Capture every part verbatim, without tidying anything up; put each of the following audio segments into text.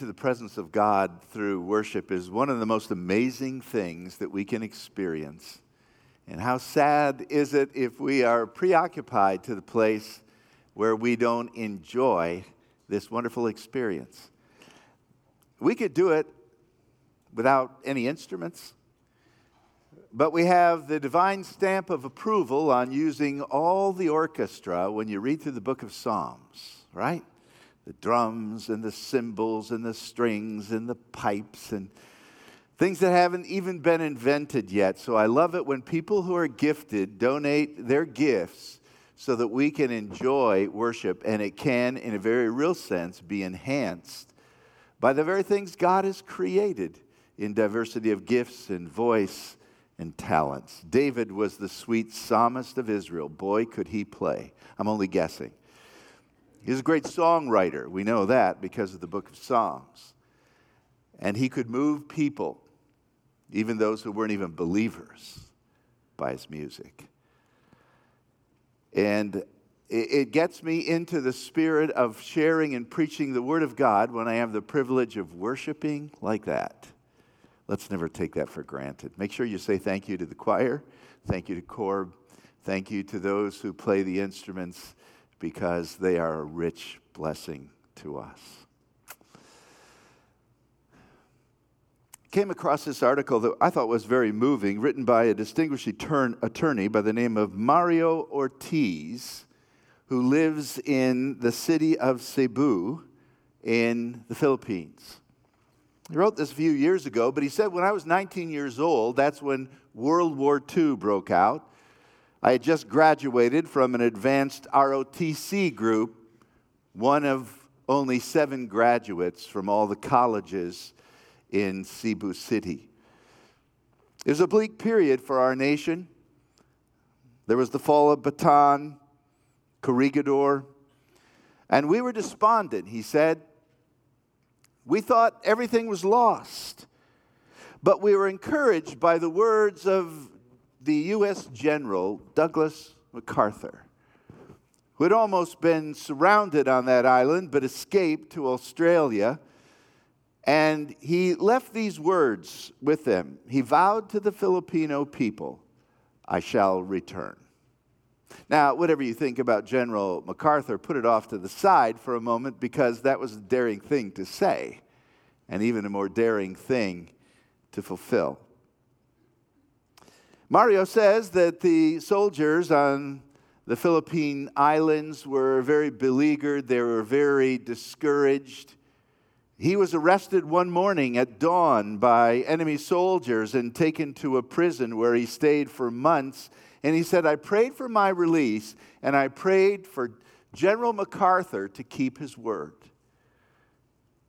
into the presence of God through worship is one of the most amazing things that we can experience. And how sad is it if we are preoccupied to the place where we don't enjoy this wonderful experience. We could do it without any instruments, but we have the divine stamp of approval on using all the orchestra when you read through the book of Psalms, right? The drums and the cymbals and the strings and the pipes and things that haven't even been invented yet. So I love it when people who are gifted donate their gifts so that we can enjoy worship, and it can, in a very real sense, be enhanced by the very things God has created in diversity of gifts and voice and talents. David was the sweet psalmist of Israel. Boy, could he play. I'm only guessing. He's a great songwriter. We know that because of the book of Psalms. And he could move people, even those who weren't even believers, by his music. And it gets me into the spirit of sharing and preaching the Word of God when I have the privilege of worshiping like that. Let's never take that for granted. Make sure you say thank you to the choir, thank you to Corb, thank you to those who play the instruments, because they are a rich blessing to us. Came across this article that I thought was very moving, written by a distinguished attorney by the name of Mario Ortiz, who lives in the city of Cebu in the Philippines. He wrote this a few years ago, but he said, when I was nineteen years old, that's when World War Two broke out. I had just graduated from an advanced R O T C group, one of only seven graduates from all the colleges in Cebu City. It was a bleak period for our nation. There was the fall of Bataan, Corregidor, and we were despondent, he said. We thought everything was lost, but we were encouraged by the words of the U S General Douglas MacArthur, who had almost been surrounded on that island but escaped to Australia. And he left these words with them. He vowed to the Filipino people, I shall return. Now, whatever you think about General MacArthur, put it off to the side for a moment, because that was a daring thing to say, and even a more daring thing to fulfill. Mario says that the soldiers on the Philippine Islands were very beleaguered. They were very discouraged. He was arrested one morning at dawn by enemy soldiers and taken to a prison where he stayed for months. And he said, I prayed for my release, and I prayed for General MacArthur to keep his word.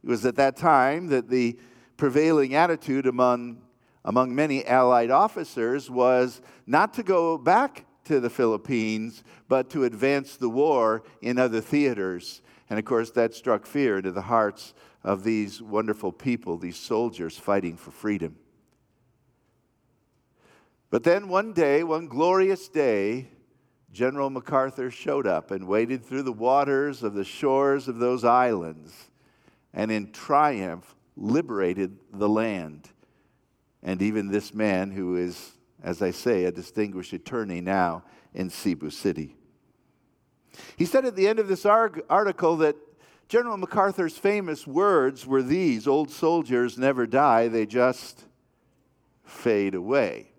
It was at that time that the prevailing attitude among, among many Allied officers was not to go back to the Philippines, but to advance the war in other theaters. And of course, that struck fear into the hearts of these wonderful people, these soldiers fighting for freedom. But then one day, one glorious day, General MacArthur showed up and waded through the waters of the shores of those islands, and in triumph liberated the land. And even this man, who is, as I say, a distinguished attorney now in Cebu City. He said at the end of this article that General MacArthur's famous words were these: old soldiers never die, they just fade away.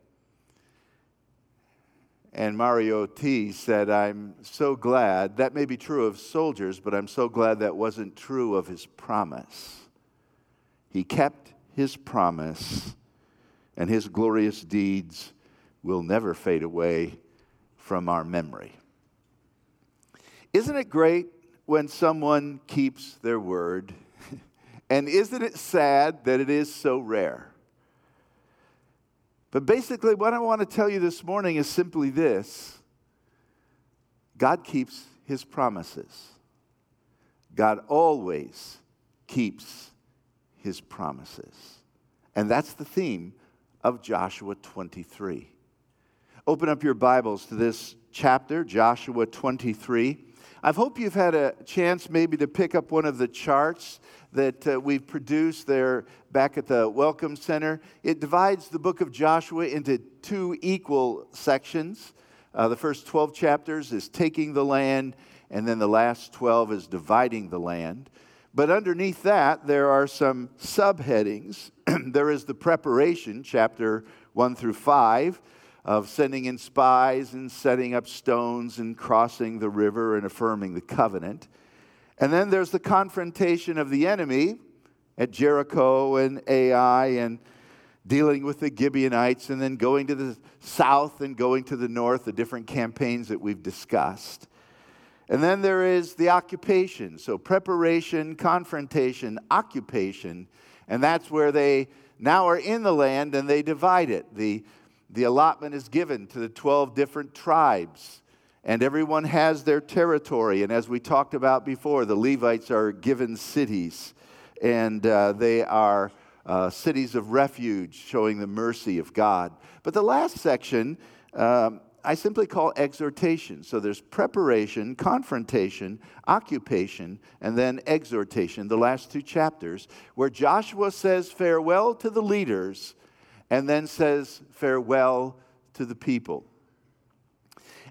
And Mario T. said, I'm so glad, that may be true of soldiers, but I'm so glad that wasn't true of his promise. He kept his promise, and his glorious deeds will never fade away from our memory. Isn't it great when someone keeps their word? And isn't it sad that it is so rare? But basically, what I want to tell you this morning is simply this: God keeps his promises. God always keeps his promises. And that's the theme of Joshua twenty-three. Open up your Bibles to this chapter, Joshua twenty-three. I hope you've had a chance maybe to pick up one of the charts that uh, we've produced there back at the Welcome Center. It divides the book of Joshua into two equal sections. Uh, the first twelve chapters is taking the land, and then the last twelve is dividing the land. But underneath that, there are some subheadings. There is the preparation, chapter one through five, of sending in spies and setting up stones and crossing the river and affirming the covenant. And then there's the confrontation of the enemy at Jericho and Ai and dealing with the Gibeonites and then going to the south and going to the north, the different campaigns that we've discussed. And then there is the occupation. So preparation, confrontation, occupation. And that's where they now are in the land and they divide it. The The allotment is given to the twelve different tribes, and everyone has their territory. And as we talked about before, the Levites are given cities, and uh, they are uh, cities of refuge, showing the mercy of God. But the last section, um, I simply call exhortation. So there's preparation, confrontation, occupation, and then exhortation, the last two chapters, where Joshua says farewell to the leaders and then says farewell to the people.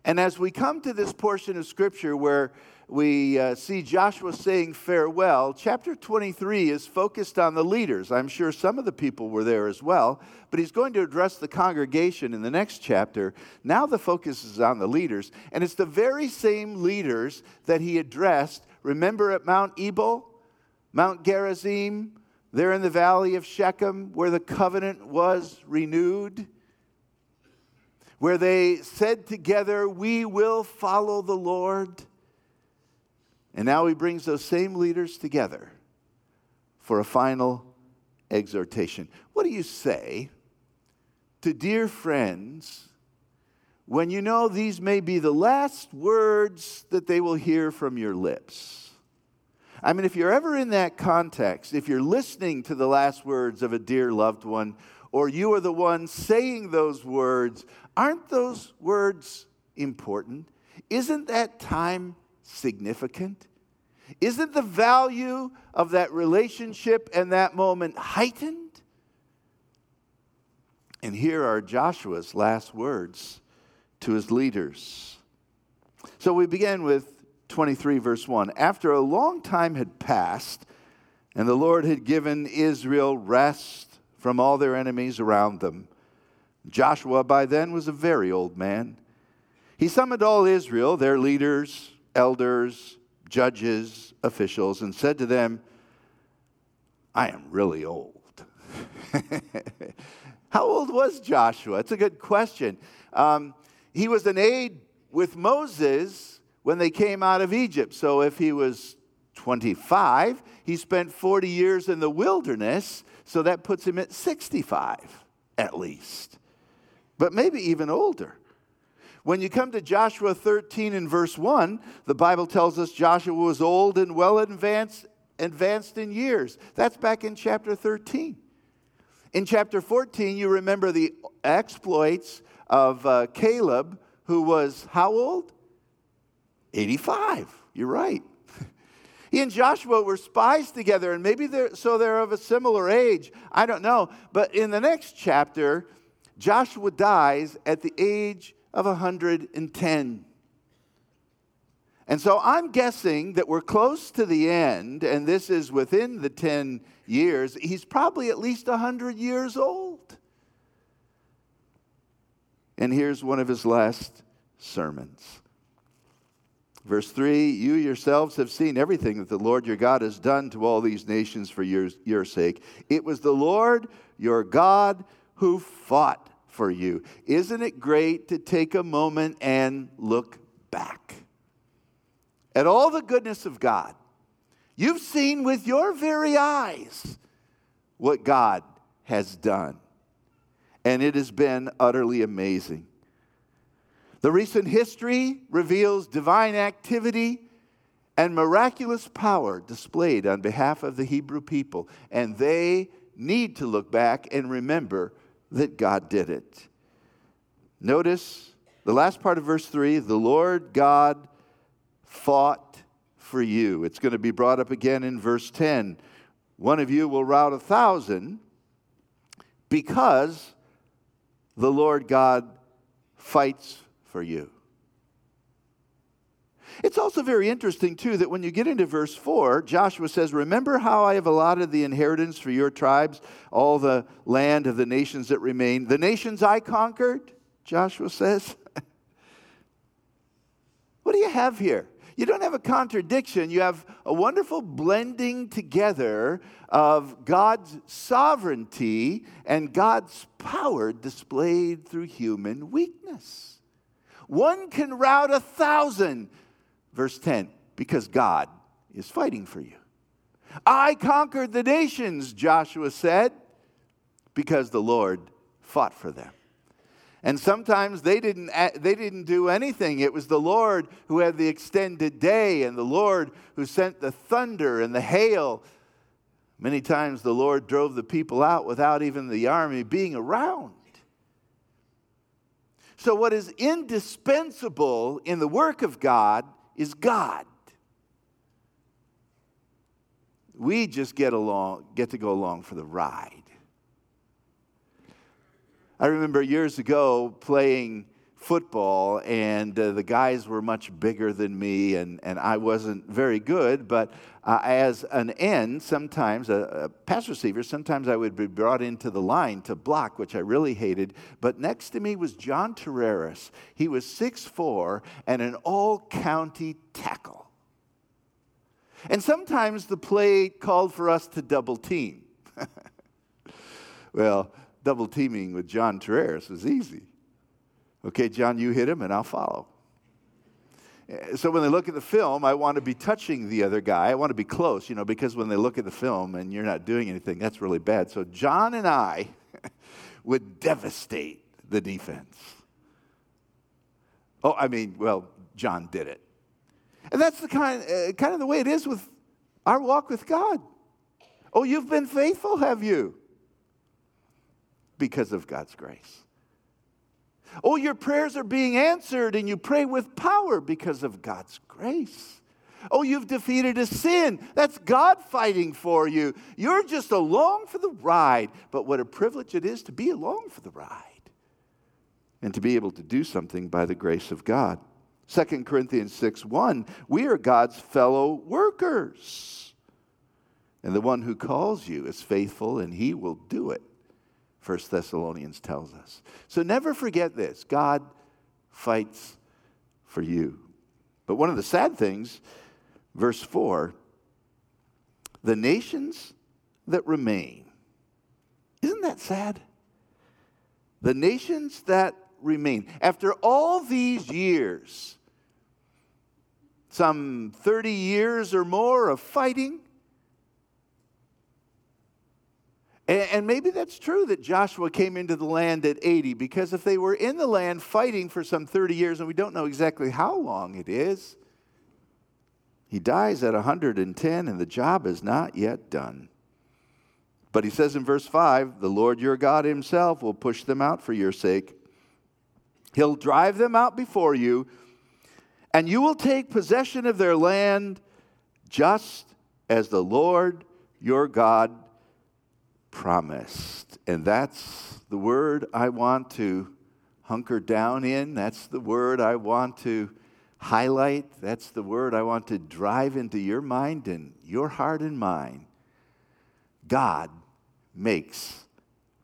And as we come to this portion of Scripture where we uh, see Joshua saying farewell, chapter twenty-three is focused on the leaders. I'm sure some of the people were there as well, but he's going to address the congregation in the next chapter. Now the focus is on the leaders, and it's the very same leaders that he addressed. Remember at Mount Ebal, Mount Gerizim, they're in the valley of Shechem, where the covenant was renewed, where they said together, we will follow the Lord. And now he brings those same leaders together for a final exhortation. What do you say to dear friends when you know these may be the last words that they will hear from your lips? I mean, if you're ever in that context, if you're listening to the last words of a dear loved one, or you are the one saying those words, aren't those words important? Isn't that time significant? Isn't the value of that relationship and that moment heightened? And here are Joshua's last words to his leaders. So we begin with twenty-three verse one, after a long time had passed, and the Lord had given Israel rest from all their enemies around them. Joshua by then was a very old man. He summoned all Israel, their leaders, elders, judges, officials, and said to them, I am really old. How old was Joshua? It's a good question. Um, he was an aide with Moses when they came out of Egypt. So if he was twenty-five, he spent forty years in the wilderness, so that puts him at sixty-five at least, but maybe even older. When you come to Joshua thirteen and verse one, the Bible tells us Joshua was old and well advanced, advanced in years. That's back in chapter thirteen. In chapter fourteen, you remember the exploits of uh, Caleb, who was how old? eighty-five, you're right. He and Joshua were spies together, and maybe they're, so they're of a similar age. I don't know. But in the next chapter, Joshua dies at the age of one hundred ten. And so I'm guessing that we're close to the end, and this is within the ten years. He's probably at least one hundred years old. And here's one of his last sermons. Verse three, you yourselves have seen everything that the Lord your God has done to all these nations for your, your sake. It was the Lord your God who fought for you. Isn't it great to take a moment and look back at all the goodness of God? You've seen with your very eyes what God has done, and it has been utterly amazing. The recent history reveals divine activity and miraculous power displayed on behalf of the Hebrew people, and they need to look back and remember that God did it. Notice the last part of verse three, the Lord God fought for you. It's going to be brought up again in verse ten. One of you will rout a thousand because the Lord God fights for you. It's also very interesting, too, that when you get into verse four, Joshua says, "Remember how I have allotted the inheritance for your tribes, all the land of the nations that remain. The nations I conquered," Joshua says. What do you have here? You don't have a contradiction. You have a wonderful blending together of God's sovereignty and God's power displayed through human weakness. One can rout a thousand. Verse ten, because God is fighting for you. I conquered the nations, Joshua said, because the Lord fought for them. And sometimes they didn't, they didn't do anything. It was the Lord who had the extended day and the Lord who sent the thunder and the hail. Many times the Lord drove the people out without even the army being around. So what is indispensable in the work of God is God. We just get along, get to go along for the ride. I remember years ago playing football, and uh, the guys were much bigger than me, and, and I wasn't very good, but uh, as an end, sometimes, a, a pass receiver, sometimes I would be brought into the line to block, which I really hated, but next to me was John Terreras. He was six foot four and an all-county tackle. And sometimes the play called for us to double-team. Well, double-teaming with John Terreras was easy. Okay, John, you hit him, and I'll follow. So when they look at the film, I want to be touching the other guy. I want to be close, you know, because when they look at the film and you're not doing anything, that's really bad. So John and I would devastate the defense. Oh, I mean, well, John did it. And that's the kind, uh, kind of the way it is with our walk with God. Oh, you've been faithful, have you? Because of God's grace. Oh, your prayers are being answered, and you pray with power because of God's grace. Oh, you've defeated a sin. That's God fighting for you. You're just along for the ride. But what a privilege it is to be along for the ride and to be able to do something by the grace of God. Second Corinthians six one, we are God's fellow workers. And the one who calls you is faithful, and he will do it. First Thessalonians tells us. So never forget this. God fights for you. But one of the sad things, verse four, the nations that remain. Isn't that sad? The nations that remain. After all these years, some thirty years or more of fighting, and maybe that's true that Joshua came into the land at eighty, because if they were in the land fighting for some thirty years, and we don't know exactly how long it is, he dies at one hundred ten, and the job is not yet done. But he says in verse five, the Lord your God himself will push them out for your sake. He'll drive them out before you, and you will take possession of their land just as the Lord your God promised. And that's the word I want to hunker down in. That's the word I want to highlight. That's the word I want to drive into your mind and your heart and mine. God makes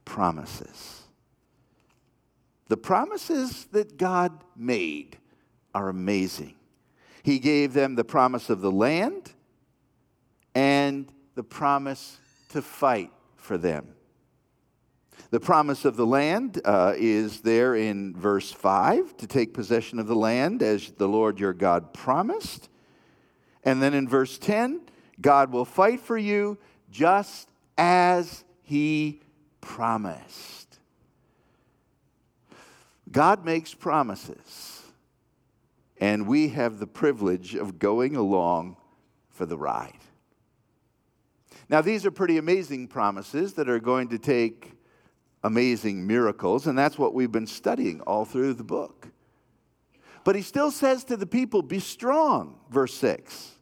promises. The promises that God made are amazing. He gave them the promise of the land and the promise to fight for them. The promise of the land uh, is there in verse five, to take possession of the land as the Lord your God promised. And then in verse ten, God will fight for you just as he promised. God makes promises, and we have the privilege of going along for the ride. Now, these are pretty amazing promises that are going to take amazing miracles, and that's what we've been studying all through the book. But he still says to the people, be strong, verse six.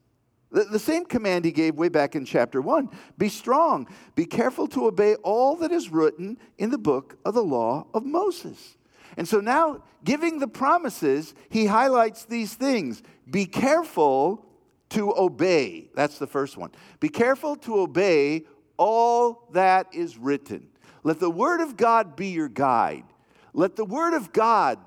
The, the same command he gave way back in chapter one. Be strong. Be careful to obey all that is written in the book of the law of Moses. And so now, giving the promises, he highlights these things. Be careful to obey. That's the first one. Be careful to obey all that is written. Let the Word of God be your guide. Let the Word of God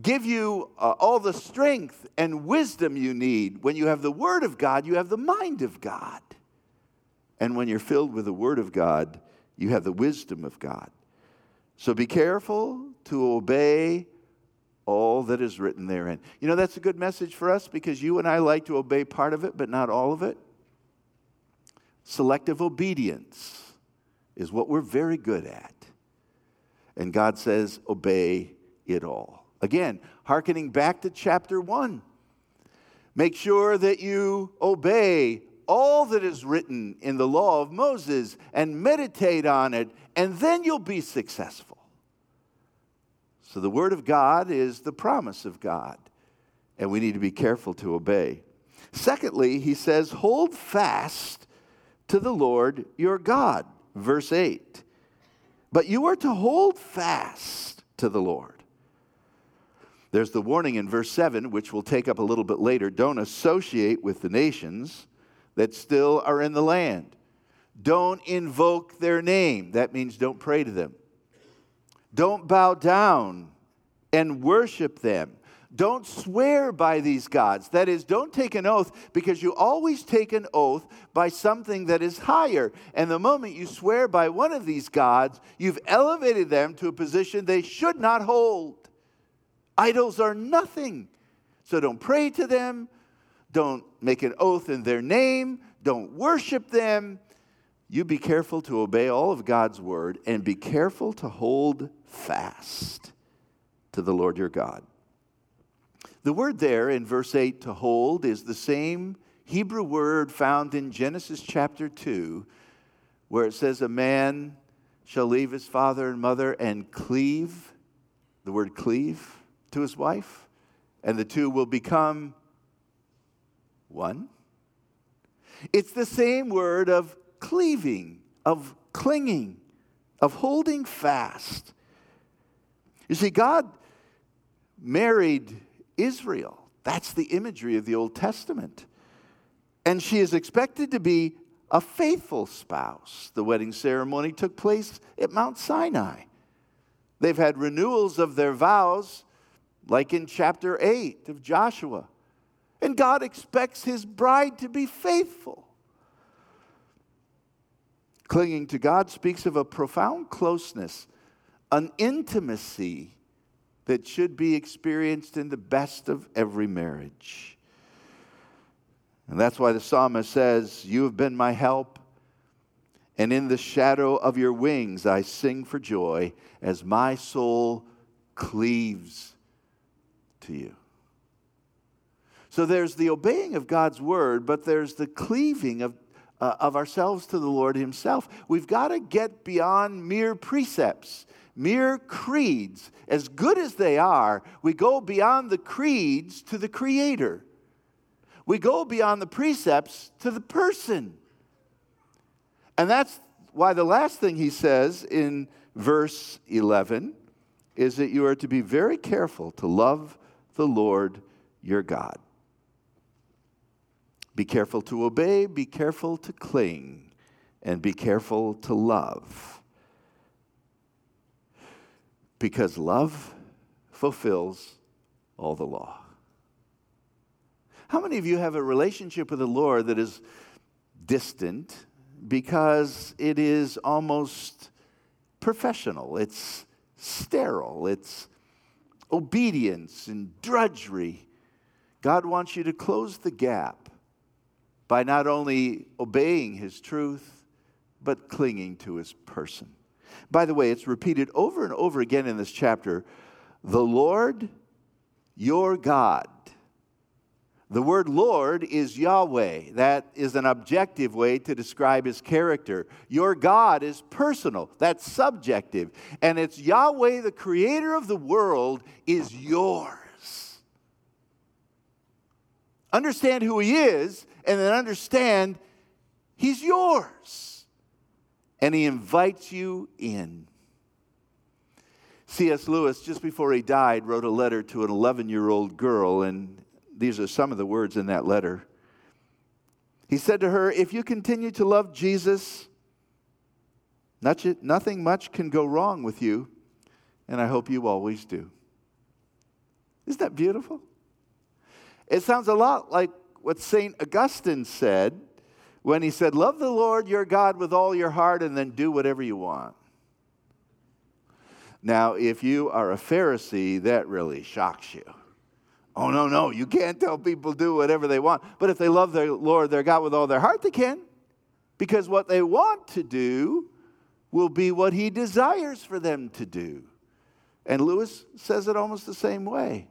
give you uh, all the strength and wisdom you need. When you have the Word of God, you have the mind of God. And when you're filled with the Word of God, you have the wisdom of God. So be careful to obey all that is written therein. You know, that's a good message for us because you and I like to obey part of it, but not all of it. Selective obedience is what we're very good at. And God says, obey it all. Again, hearkening back to chapter one. Make sure that you obey all that is written in the law of Moses and meditate on it, and then you'll be successful. So the Word of God is the promise of God, and we need to be careful to obey. Secondly, he says, hold fast to the Lord your God, verse eight. But you are to hold fast to the Lord. There's the warning in verse seven, which we'll take up a little bit later. Don't associate with the nations that still are in the land. Don't invoke their name. That means don't pray to them. Don't bow down and worship them. Don't swear by these gods. That is, don't take an oath, because you always take an oath by something that is higher. And the moment you swear by one of these gods, you've elevated them to a position they should not hold. Idols are nothing. So don't pray to them. Don't make an oath in their name. Don't worship them. You be careful to obey all of God's word, and be careful to hold fast to the Lord your God. The word there in verse eight, to hold, is the same Hebrew word found in Genesis chapter two, where it says, a man shall leave his father and mother and cleave, the word cleave, to his wife, and the two will become one. It's the same word of cleaving, of clinging, of holding fast. You see, God married Israel. That's the imagery of the Old Testament. And she is expected to be a faithful spouse. The wedding ceremony took place at Mount Sinai. They've had renewals of their vows, like in chapter eight of Joshua. And God expects his bride to be faithful. Clinging to God speaks of a profound closeness, an intimacy that should be experienced in the best of every marriage. And that's why the psalmist says, you have been my help, and in the shadow of your wings I sing for joy as my soul cleaves to you. So there's the obeying of God's word, but there's the cleaving of, uh, of ourselves to the Lord himself. We've got to get beyond mere precepts, mere creeds. As good as they are, we go beyond the creeds to the Creator. We go beyond the precepts to the person. And that's why the last thing he says in verse eleven is that you are to be very careful to love the Lord your God. Be careful to obey, be careful to cling, and be careful to love. Because love fulfills all the law. How many of you have a relationship with the Lord that is distant because it is almost professional? It's sterile. It's obedience and drudgery. God wants you to close the gap by not only obeying his truth, but clinging to his person. By the way, it's repeated over and over again in this chapter. The Lord, your God. The word Lord is Yahweh. That is an objective way to describe his character. Your God is personal. That's subjective. And it's Yahweh, the creator of the world, is yours. Understand who he is, and then understand he's yours. And he invites you in. C S. Lewis, just before he died, wrote a letter to an eleven-year-old girl, and these are some of the words in that letter. He said to her, if you continue to love Jesus, nothing much can go wrong with you, and I hope you always do. Isn't that beautiful? It sounds a lot like what Saint Augustine said when he said, love the Lord your God with all your heart and then do whatever you want. Now, if you are a Pharisee, that really shocks you. Oh, no, no, you can't tell people do whatever they want. But if they love their Lord, their God, with all their heart, they can. Because what they want to do will be what he desires for them to do. And Lewis says it almost the same way.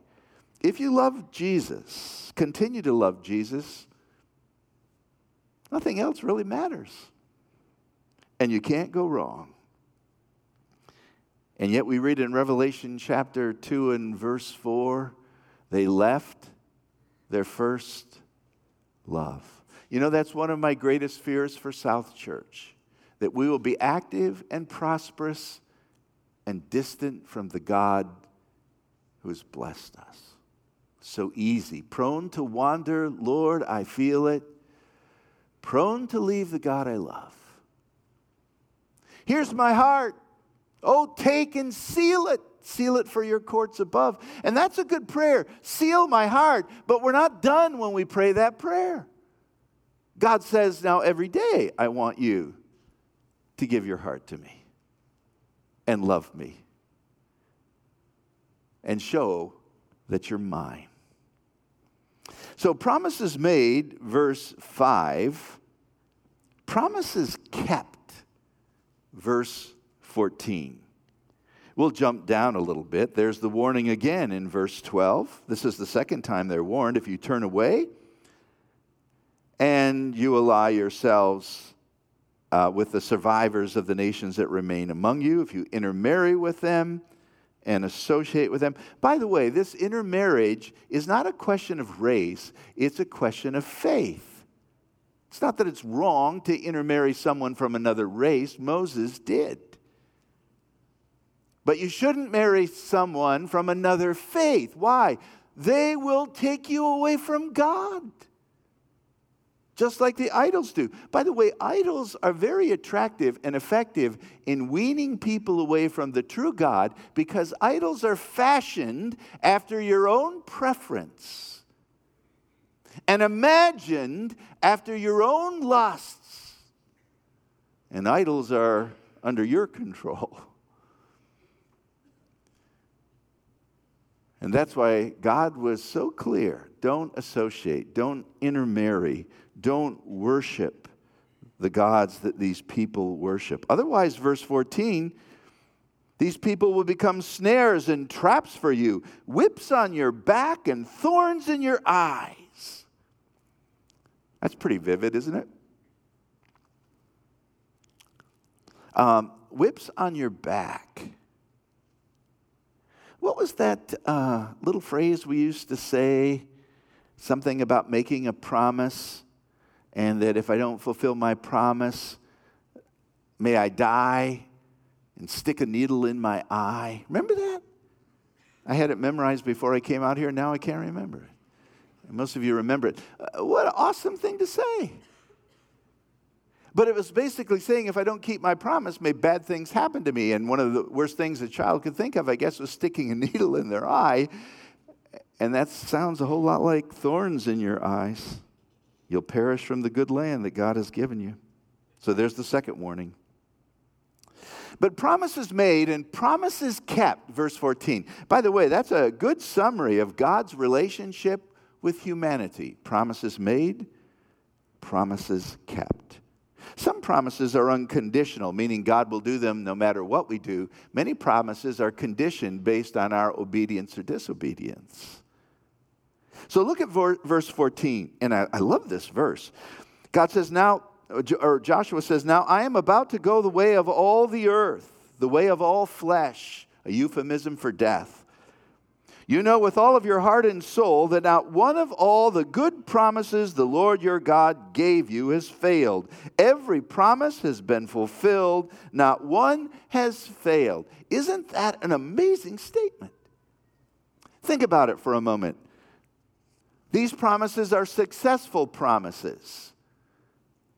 If you love Jesus, continue to love Jesus, nothing else really matters. And you can't go wrong. And yet we read in Revelation chapter two and verse four, they left their first love. You know, that's one of my greatest fears for South Church, that we will be active and prosperous and distant from the God who has blessed us. So easy. Prone to wander, Lord, I feel it. Prone to leave the God I love. Here's my heart. Oh, take and seal it. Seal it for your courts above. And that's a good prayer. Seal my heart. But we're not done when we pray that prayer. God says, now every day I want you to give your heart to me and love me and show that you're mine. So promises made, verse five. Promises kept, verse fourteen. We'll jump down a little bit. There's the warning again in verse twelve. This is the second time they're warned. If you turn away and you ally yourselves uh, with the survivors of the nations that remain among you, if you intermarry with them and associate with them. By the way, this intermarriage is not a question of race. It's a question of faith. It's not that it's wrong to intermarry someone from another race. Moses did. But you shouldn't marry someone from another faith. Why? They will take you away from God, just like the idols do. By the way, idols are very attractive and effective in weaning people away from the true God because idols are fashioned after your own preference and imagined after your own lusts. And idols are under your control. And that's why God was so clear. Don't associate. Don't intermarry. Don't worship the gods that these people worship. Otherwise, verse fourteen, these people will become snares and traps for you, whips on your back and thorns in your eyes. That's pretty vivid, isn't it? Um, whips on your back. What was that uh, little phrase we used to say? Something about making a promise and that if I don't fulfill my promise, may I die and stick a needle in my eye. Remember that? I had it memorized before I came out here. Now I can't remember it. And most of you remember it. Uh, what an awesome thing to say. But it was basically saying, if I don't keep my promise, may bad things happen to me. And one of the worst things a child could think of, I guess, was sticking a needle in their eye. And that sounds a whole lot like thorns in your eyes. You'll perish from the good land that God has given you. So there's the second warning. But promises made and promises kept, verse fourteen. By the way, that's a good summary of God's relationship with humanity. Promises made, promises kept. Some promises are unconditional, meaning God will do them no matter what we do. Many promises are conditioned based on our obedience or disobedience. So look at verse fourteen, and I, I love this verse. God says now, or Joshua says, now I am about to go the way of all the earth, the way of all flesh, a euphemism for death. You know with all of your heart and soul that not one of all the good promises the Lord your God gave you has failed. Every promise has been fulfilled. Not one has failed. Isn't that an amazing statement? Think about it for a moment. These promises are successful promises.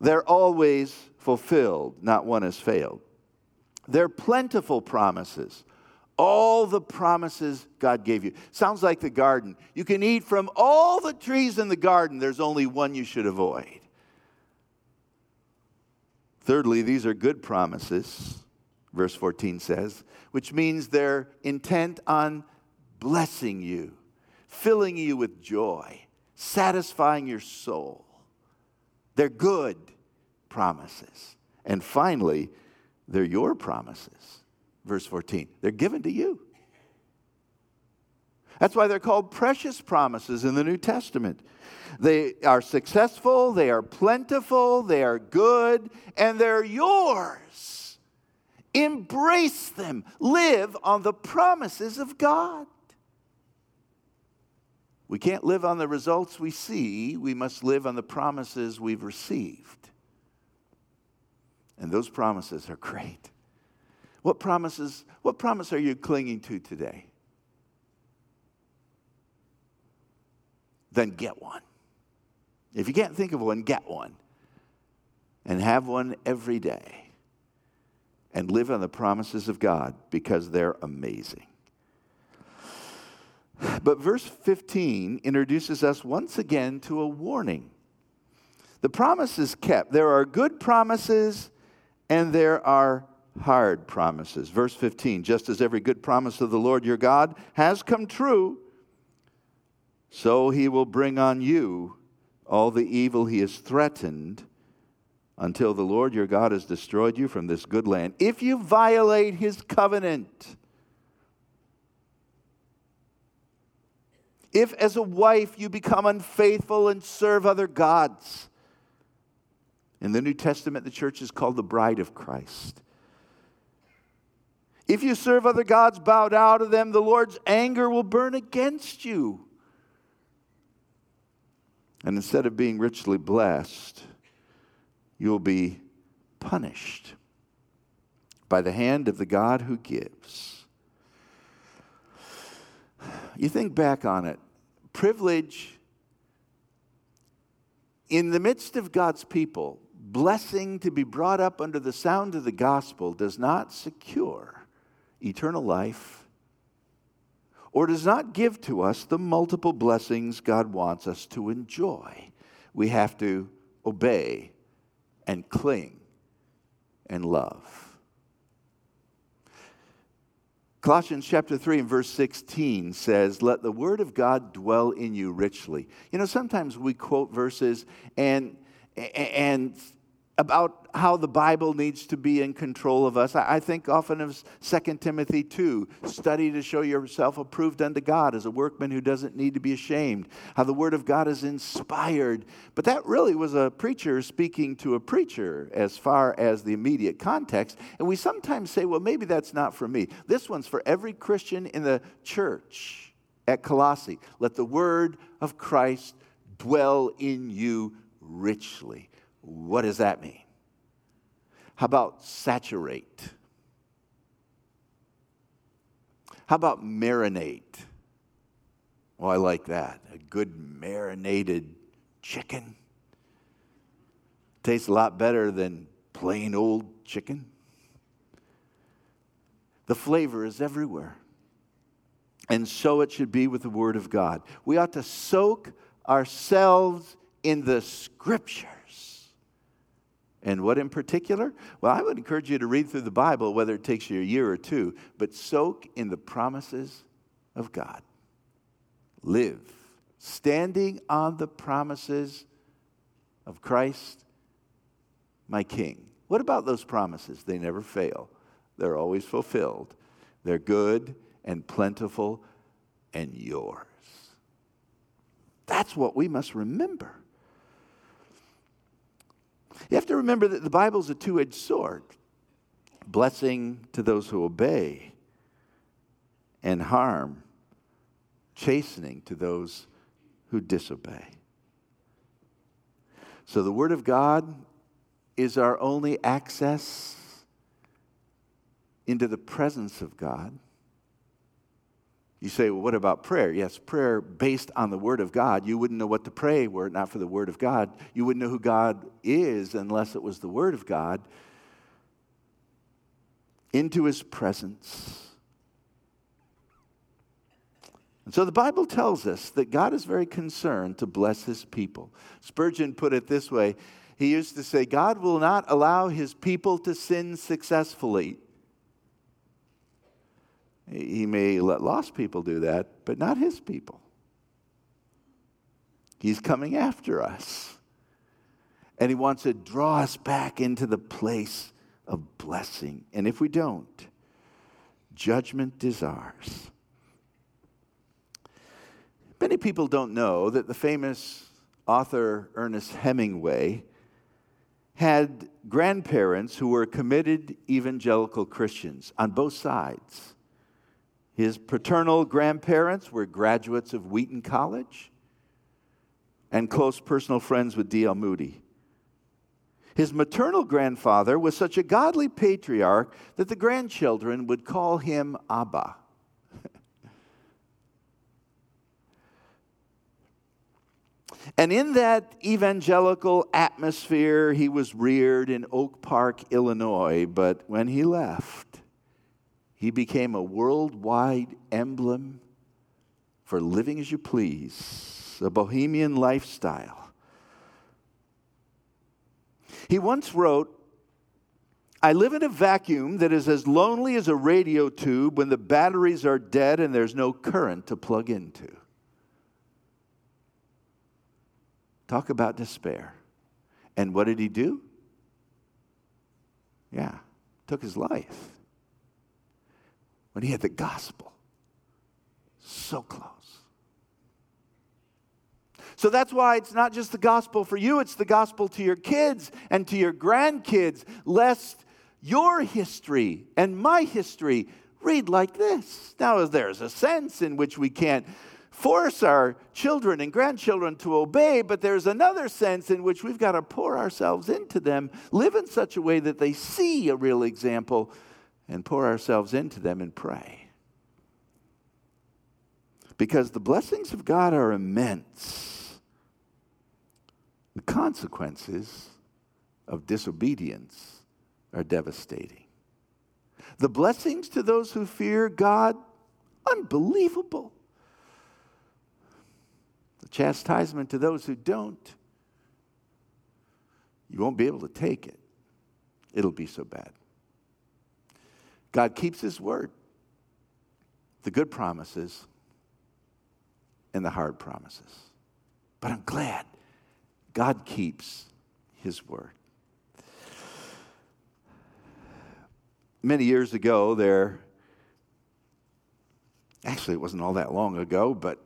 They're always fulfilled. Not one has failed. They're plentiful promises. All the promises God gave you. Sounds like the garden. You can eat from all the trees in the garden. There's only one you should avoid. Thirdly, these are good promises, verse fourteen says, which means they're intent on blessing you, filling you with joy, satisfying your soul. They're good promises. And finally, they're your promises. Verse fourteen, they're given to you. That's why they're called precious promises in the New Testament. They are successful, they are plentiful, they are good, and they're yours. Embrace them. Live on the promises of God. We can't live on the results we see. We must live on the promises we've received. And those promises are great. What promises, what promise are you clinging to today? Then get one. If you can't think of one, get one. And have one every day. And live on the promises of God because they're amazing. But verse fifteen introduces us once again to a warning. The promise is kept. There are good promises and there are hard promises. Verse fifteen, just as every good promise of the Lord your God has come true, so he will bring on you all the evil he has threatened until the Lord your God has destroyed you from this good land. If you violate his covenant, if as a wife you become unfaithful and serve other gods. In the New Testament, the church is called the bride of Christ. If you serve other gods, bow down to them, the Lord's anger will burn against you. And instead of being richly blessed, you'll be punished by the hand of the God who gives. You think back on it. Privilege in the midst of God's people, blessing to be brought up under the sound of the gospel does not secure eternal life, or does not give to us the multiple blessings God wants us to enjoy. We have to obey and cling and love. Colossians chapter three and verse sixteen says, let the word of God dwell in you richly. You know, sometimes we quote verses and and about how the Bible needs to be in control of us. I think often of Second Timothy two, study to show yourself approved unto God as a workman who doesn't need to be ashamed, how the word of God is inspired. But that really was a preacher speaking to a preacher as far as the immediate context. And we sometimes say, well, maybe that's not for me. This one's for every Christian in the church at Colossae. Let the word of Christ dwell in you richly. What does that mean? How about saturate? How about marinate? Oh, I like that. A good marinated chicken. Tastes a lot better than plain old chicken. The flavor is everywhere. And so it should be with the Word of God. We ought to soak ourselves in the Scripture. And what in particular? Well, I would encourage you to read through the Bible, whether it takes you a year or two, but soak in the promises of God. Live standing on the promises of Christ, my King. What about those promises? They never fail. They're always fulfilled. They're good and plentiful and yours. That's what we must remember. You have to remember that the Bible is a two-edged sword. Blessing to those who obey and harm chastening to those who disobey. So the Word of God is our only access into the presence of God. You say, well, what about prayer? Yes, prayer based on the Word of God. You wouldn't know what to pray were it not for the Word of God. You wouldn't know who God is unless it was the Word of God. Into His presence. And so the Bible tells us that God is very concerned to bless His people. Spurgeon put it this way. He used to say, God will not allow His people to sin successfully. He may let lost people do that, but not His people. He's coming after us. And He wants to draw us back into the place of blessing. And if we don't, judgment is ours. Many people don't know that the famous author Ernest Hemingway had grandparents who were committed evangelical Christians on both sides. His paternal grandparents were graduates of Wheaton College and close personal friends with D L Moody. His maternal grandfather was such a godly patriarch that the grandchildren would call him Abba. And in that evangelical atmosphere, he was reared in Oak Park, Illinois. But when he left, he became a worldwide emblem for living as you please, a bohemian lifestyle. He once wrote, I live in a vacuum that is as lonely as a radio tube when the batteries are dead and there's no current to plug into. Talk about despair. And what did he do? Yeah, took his life. When he had the gospel. So close. So that's why it's not just the gospel for you, it's the gospel to your kids and to your grandkids, lest your history and my history read like this. Now, there's a sense in which we can't force our children and grandchildren to obey, but there's another sense in which we've got to pour ourselves into them, live in such a way that they see a real example, and pour ourselves into them and pray. Because the blessings of God are immense. The consequences of disobedience are devastating. The blessings to those who fear God, unbelievable. The chastisement to those who don't, you won't be able to take it. It'll be so bad. God keeps His word, the good promises and the hard promises. But I'm glad God keeps His word. Many years ago there, actually it wasn't all that long ago, but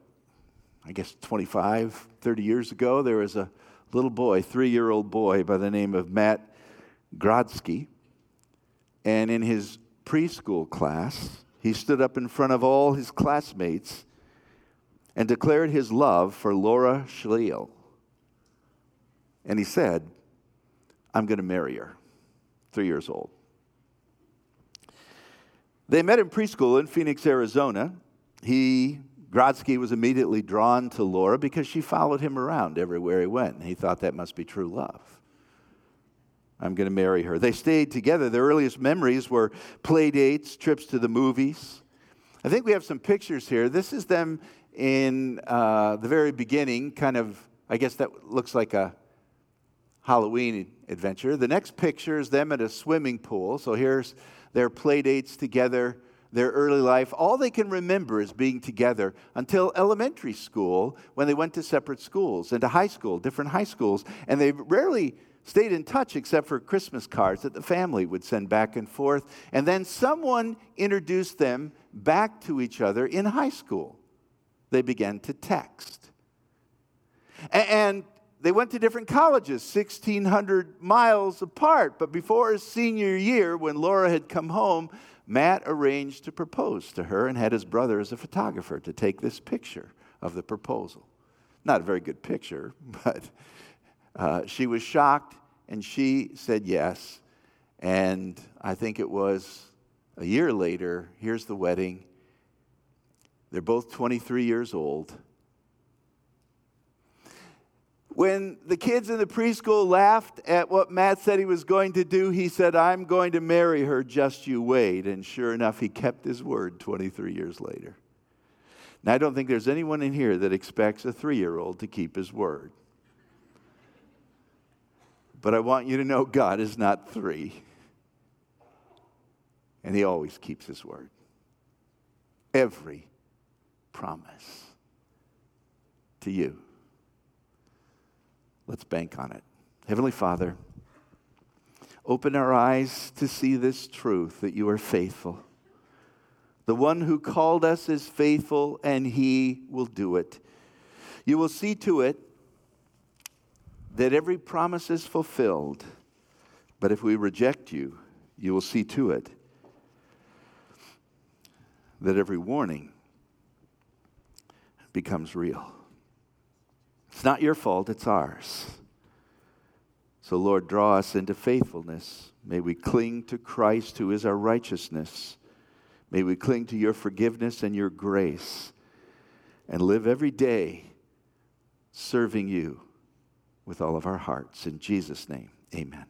I guess twenty-five, thirty years ago, there was a little boy, three-year-old boy by the name of Matt Grodsky. And in his preschool class, he stood up in front of all his classmates and declared his love for Laura Schleil. And he said, I'm going to marry her, three years old. They met in preschool in Phoenix, Arizona. He... Grodsky was immediately drawn to Laura because she followed him around everywhere he went. And he thought that must be true love. I'm going to marry her. They stayed together. Their earliest memories were play dates, trips to the movies. I think we have some pictures here. This is them in uh, the very beginning, kind of, I guess that looks like a Halloween adventure. The next picture is them at a swimming pool. So here's their play dates together. Their early life, all they can remember is being together until elementary school when they went to separate schools and to high school, different high schools, and they rarely stayed in touch except for Christmas cards that the family would send back and forth, and then someone introduced them back to each other in high school. They began to text. And they went to different colleges, sixteen hundred miles apart, but before his senior year, when Laura had come home, Matt arranged to propose to her and had his brother as a photographer to take this picture of the proposal. Not a very good picture, but uh, she was shocked, and she said yes. And I think it was a year later, here's the wedding. They're both twenty-three years old. When the kids in the preschool laughed at what Matt said he was going to do, he said, "I'm going to marry her, just you wait." And sure enough, he kept his word twenty-three years later. Now, I don't think there's anyone in here that expects a three-year-old to keep his word. But I want you to know God is not three. And he always keeps his word. Every promise to you. Let's bank on it. Heavenly Father, open our eyes to see this truth that you are faithful. The one who called us is faithful, and he will do it. You will see to it that every promise is fulfilled. But if we reject you, you will see to it that every warning becomes real. It's not your fault, it's ours. So, Lord, draw us into faithfulness. May we cling to Christ, who is our righteousness. May we cling to your forgiveness and your grace, and live every day serving you with all of our hearts. In Jesus' name, amen.